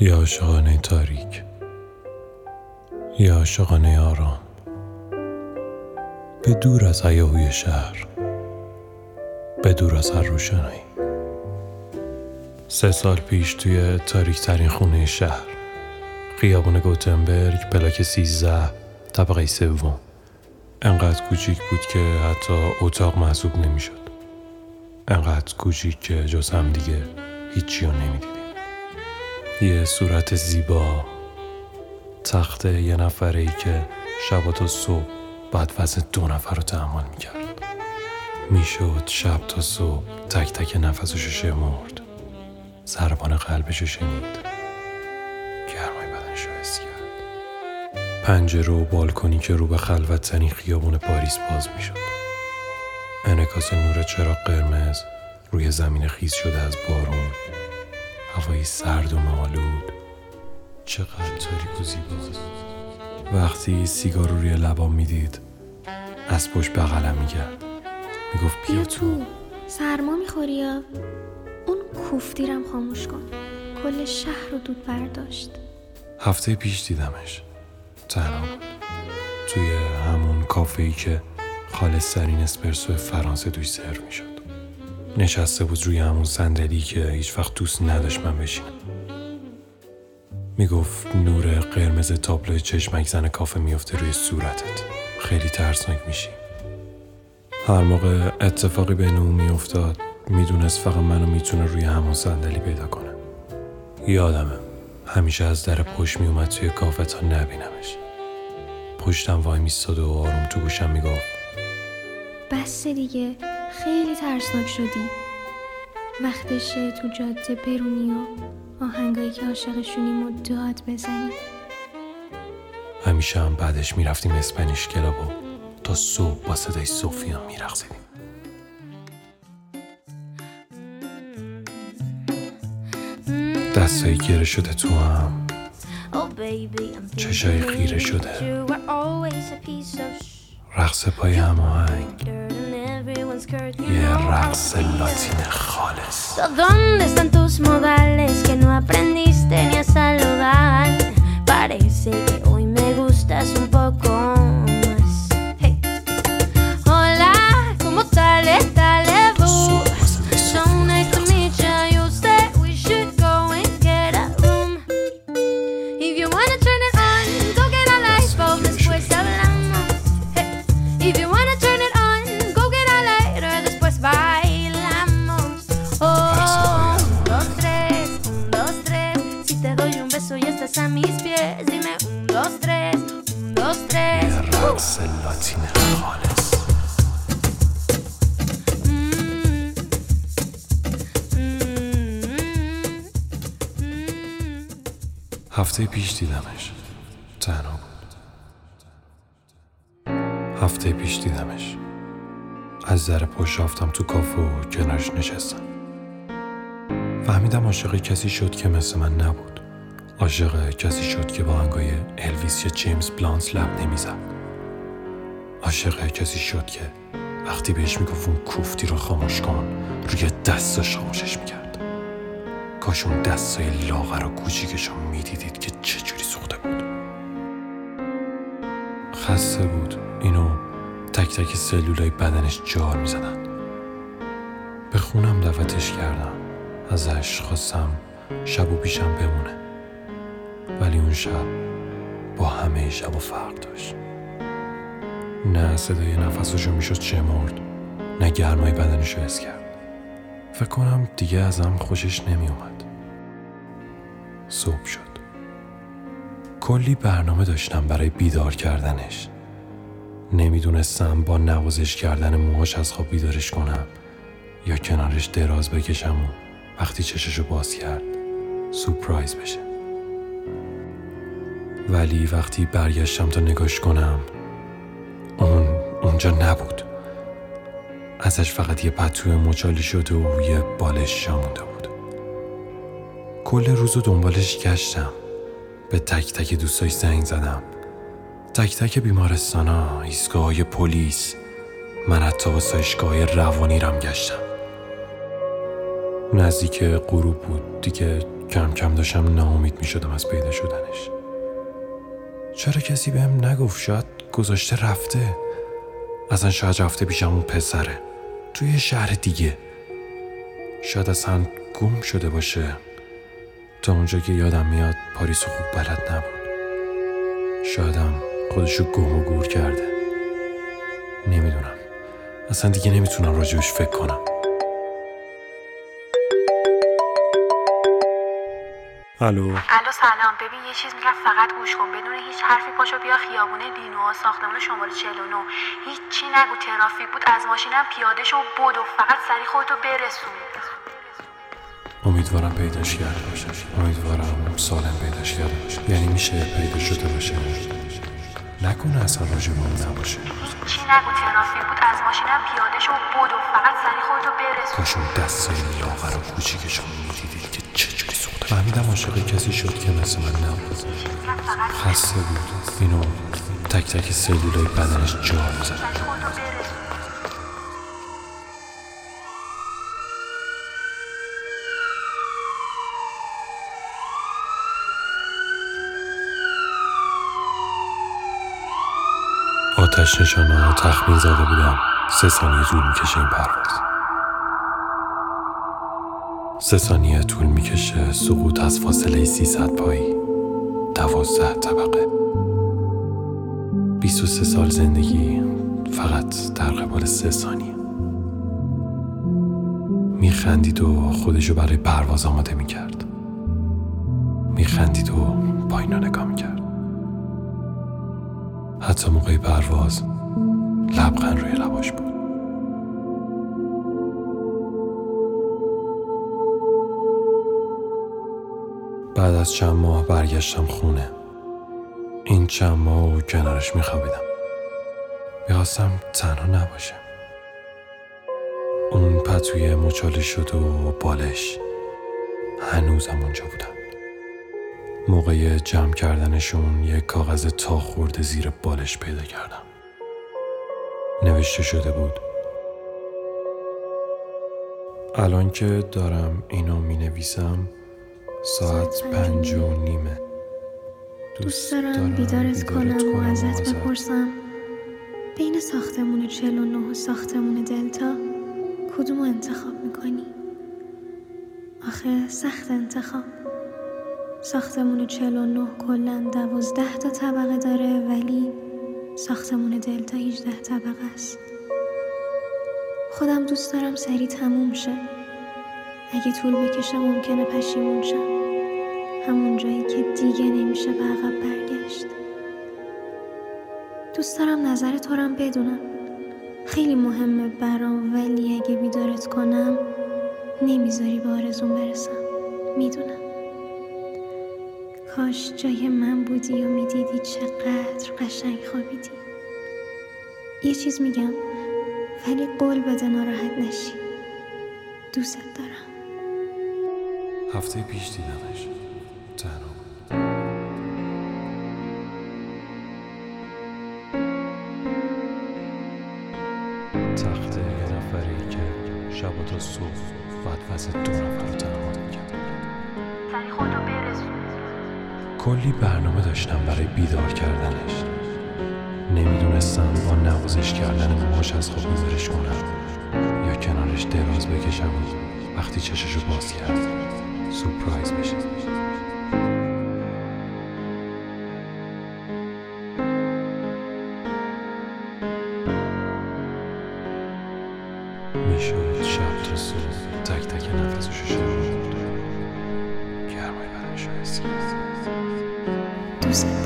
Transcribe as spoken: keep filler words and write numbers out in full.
یه عاشقانه تاریک، یه عاشقانه آرام، به دور از هیاهوی شهر، به دور از هر روشنایی. سه سال پیش توی تاریک ترین خونه شهر، خیابون گوتنبرگ، بلاک سیزده، طبقه سوم، انقدر کوچیک بود که حتی اتاق محسوب نمیشد. انقدر کوچیک که جز هم دیگه هیچی رو نمیدیدیم. یه صورت زیبا، تخت یه نفری که شب تا صبح بعد وزن دو نفر رو تحمل میکرد. میشد شب تا صبح تک تک نفسش رو شمرد، ضربان قلبش رو شنید، گرمای بدنش رو حس کرد. پنجره و بالکنی که رو به خلوت‌ترین خیابون پاریس باز میشد. انعکاس نور چراغ قرمز روی زمین خیس شده از بارون، هوای سرد و مالود، چقدر تاریک و زیباست. وقتی سیگار رو روی لبام میدید، از پشت بغلم میگرد، میگفت بیا تو، سرما میخوری یا؟ اون کوفتیرم خاموش کن، کل شهر رو دود برداشت. هفته پیش دیدمش، تنها بود، توی همون کافه‌ای که خالص‌ترین اسپرسو فرانسه توش سرو میشد. نشسته بود روی همون صندلی که هیچ وقت دوست نداشت من بشینم. میگفت نور قرمز تابلو چشمک زن کافه میفته روی صورتت، خیلی ترسناک میشی. هر موقع اتفاقی بین اون میافتاد، میدونست فقط منو میتونه روی همون صندلی پیدا کنه. یادمه همیشه از در پشت میومد توی کافه تا نبینمش. پشتم وای میستاد و آروم تو گوشم میگفت بس دیگه، خیلی ترسناک شدی. وقتشه تو جاده برونی و آهنگایی که عاشقشونیم و داد بزنیم. همیشه هم بعدش میرفتیم اسپانیش کلاب و تا صبح با صدای صوفیان میرقصیدیم. دستایی گره شده تو هم، چشایی خیره شده، رقص پای هماهنگ، یه رقص لاتین خالص. هفته پیش دیدمش، تنها بود. هفته پیش دیدمش، از در پشت رفتم تو کافه و کنارش نشستم. فهمیدم عاشق کسی شد که مثل من نبود، عاشق کسی شد که با آهنگای الویس یا جیمز بلانت لب نمیزد، عاشق کسی شد که وقتی بهش میگفت اون کوفتی رو خاموش کن، روی دستش خاموشش میکرد. کاش اون دستای لاغر و کوچیکش رو میدیدید که چجوری سوخته بود. خسته بود، اینو تک تک سلولای بدنش جار میزدن. به خونم دعوتش کردم، ازش خواستم شب و پیشم بمونه، ولی اون شب با همه شب و فرق داشت. نه صدای نفسش رو میشد شمرد، نه گرمای بدنش رو حس کرد. فکر کنم دیگه ازم خوشش نمی اومد. صبح شد. کلی برنامه داشتم برای بیدار کردنش. نمیدونستم با نوازش کردن موهاش از خواب بیدارش کنم یا کنارش دراز بکشم و وقتی چششو باز کرد سورپرایز بشه. ولی وقتی برگشتم تا نگاش کنم، اون اونجا نبود. ازش فقط یه پتو مچالی شده و یه بالش مونده بود. کل روزو دنبالش گشتم، به تک تک دوستاش زنگ زدم، تک تک بیمارستانا، ایستگاه‌های پلیس، من حتی آسایشگاه‌های روانی رم گشتم. نزدیک غروب بود دیگه، کم کم داشتم ناامید می شدم از پیدا شدنش. چرا کسی بهم نگفت؟ شاید گذاشته رفته، اصلا شاید رفته پیشم اون پسره توی شهر دیگه، شاید اصلا گم شده باشه. تا اونجا که یادم میاد پاریسو خوب بلد نبود، شایدم خودشو گم و گور کرده، نمیدونم، اصلا دیگه نمیتونم راجبش فکر کنم. الو الو سلام. ببین یه چیز میگم فقط گوش کن، بدون هیچ حرفی پاشو بیا خیابون لینوآ ساختمان شماره چهل و نه، هیچ چی نگو، ترافیک بود، از ماشینم پیاده شو بود و فقط سری خودتو برسونی. امیدوارم پیداش کرده باشه، امیدوارم سالم پیداش کرده باشه، یعنی میشه پیدا شده باشه، نکنه اصلا راجبم نباشه. هیچی نگو، ترافیک بود، از ماشینم پیاده شو بود و فقط سری خودتو برسونی. کاش اون دستای لاغر و کوچیکشو میدیدید که چجوری سوخته. فهمیدم عاشق کسی شد که مثل من نبود، خسته بود، اینو تک تک سلولای بدنش جا میزد. آتش نشانه‌ها تخمین زده بودم سه ثانیه طول میکشه این پرواز، سه ثانیه طول میکشه سقوط از فاصله سیصد پایی، دوازده طبقه. بیست و سه سال زندگی فقط در قبال سه ثانیه. میخندید و خودشو برای پرواز آماده میکرد، میخندید و پایین رو نگاه میکرد. حتی موقع پرواز لبخند روی لباش بود. بعد از چند ماه برگشتم خونه. این چند ماه و کنارش میخوابیدم، میخواستم تنها نباشم. اون پتوی مچاله شد و بالش، هنوزم اونجا بودم. موقع جمع کردنشون یک کاغذ تا خورده زیر بالش پیدا کردم، نوشته شده بود. الان که دارم اینو می نویسم ساعت پنج و نیمه. دوست دارم بیدارت کنم و ازت بپرسم بین ساختمون چهل و نه و ساختمون دلتا کدومو انتخاب میکنی؟ آخه سخت انتخاب. ساختمون چهل و نه کلن دوازده تا طبقه داره، ولی ساختمون دلتا هجده طبقه است. خودم دوست دارم سری تموم شه، اگه طول بکشه ممکنه پشیمون شم، همون جایی که دیگه نمیشه به عقب برگشت. دوست دارم نظر تو رم بدونم، خیلی مهمه برام، ولی اگه بیدارت کنم نمیذاری به آرزون برسم. میدونم کاش جای من بودی و میدیدی چقدر قشنگ خوابیدی. یه چیز میگم ولی قول بده ناراحت نشی، دوست دارم. هفته پیش دیدمش، تنها بود. تخت یه نفری که شب و تا صبح بعد وزد دو نفر رو تنها میکرد. سری خودو برسون. کلی برنامه داشتم برای بیدار کردنش، نمیدونستم با نوازش کردن موهاش از خواب بیدارش کنم یا کنارش دراز بکشم وقتی چششو باز کرد سورپرایز بشه. میشد شب تا صبح تک تک نفسشو شنیدم. Music.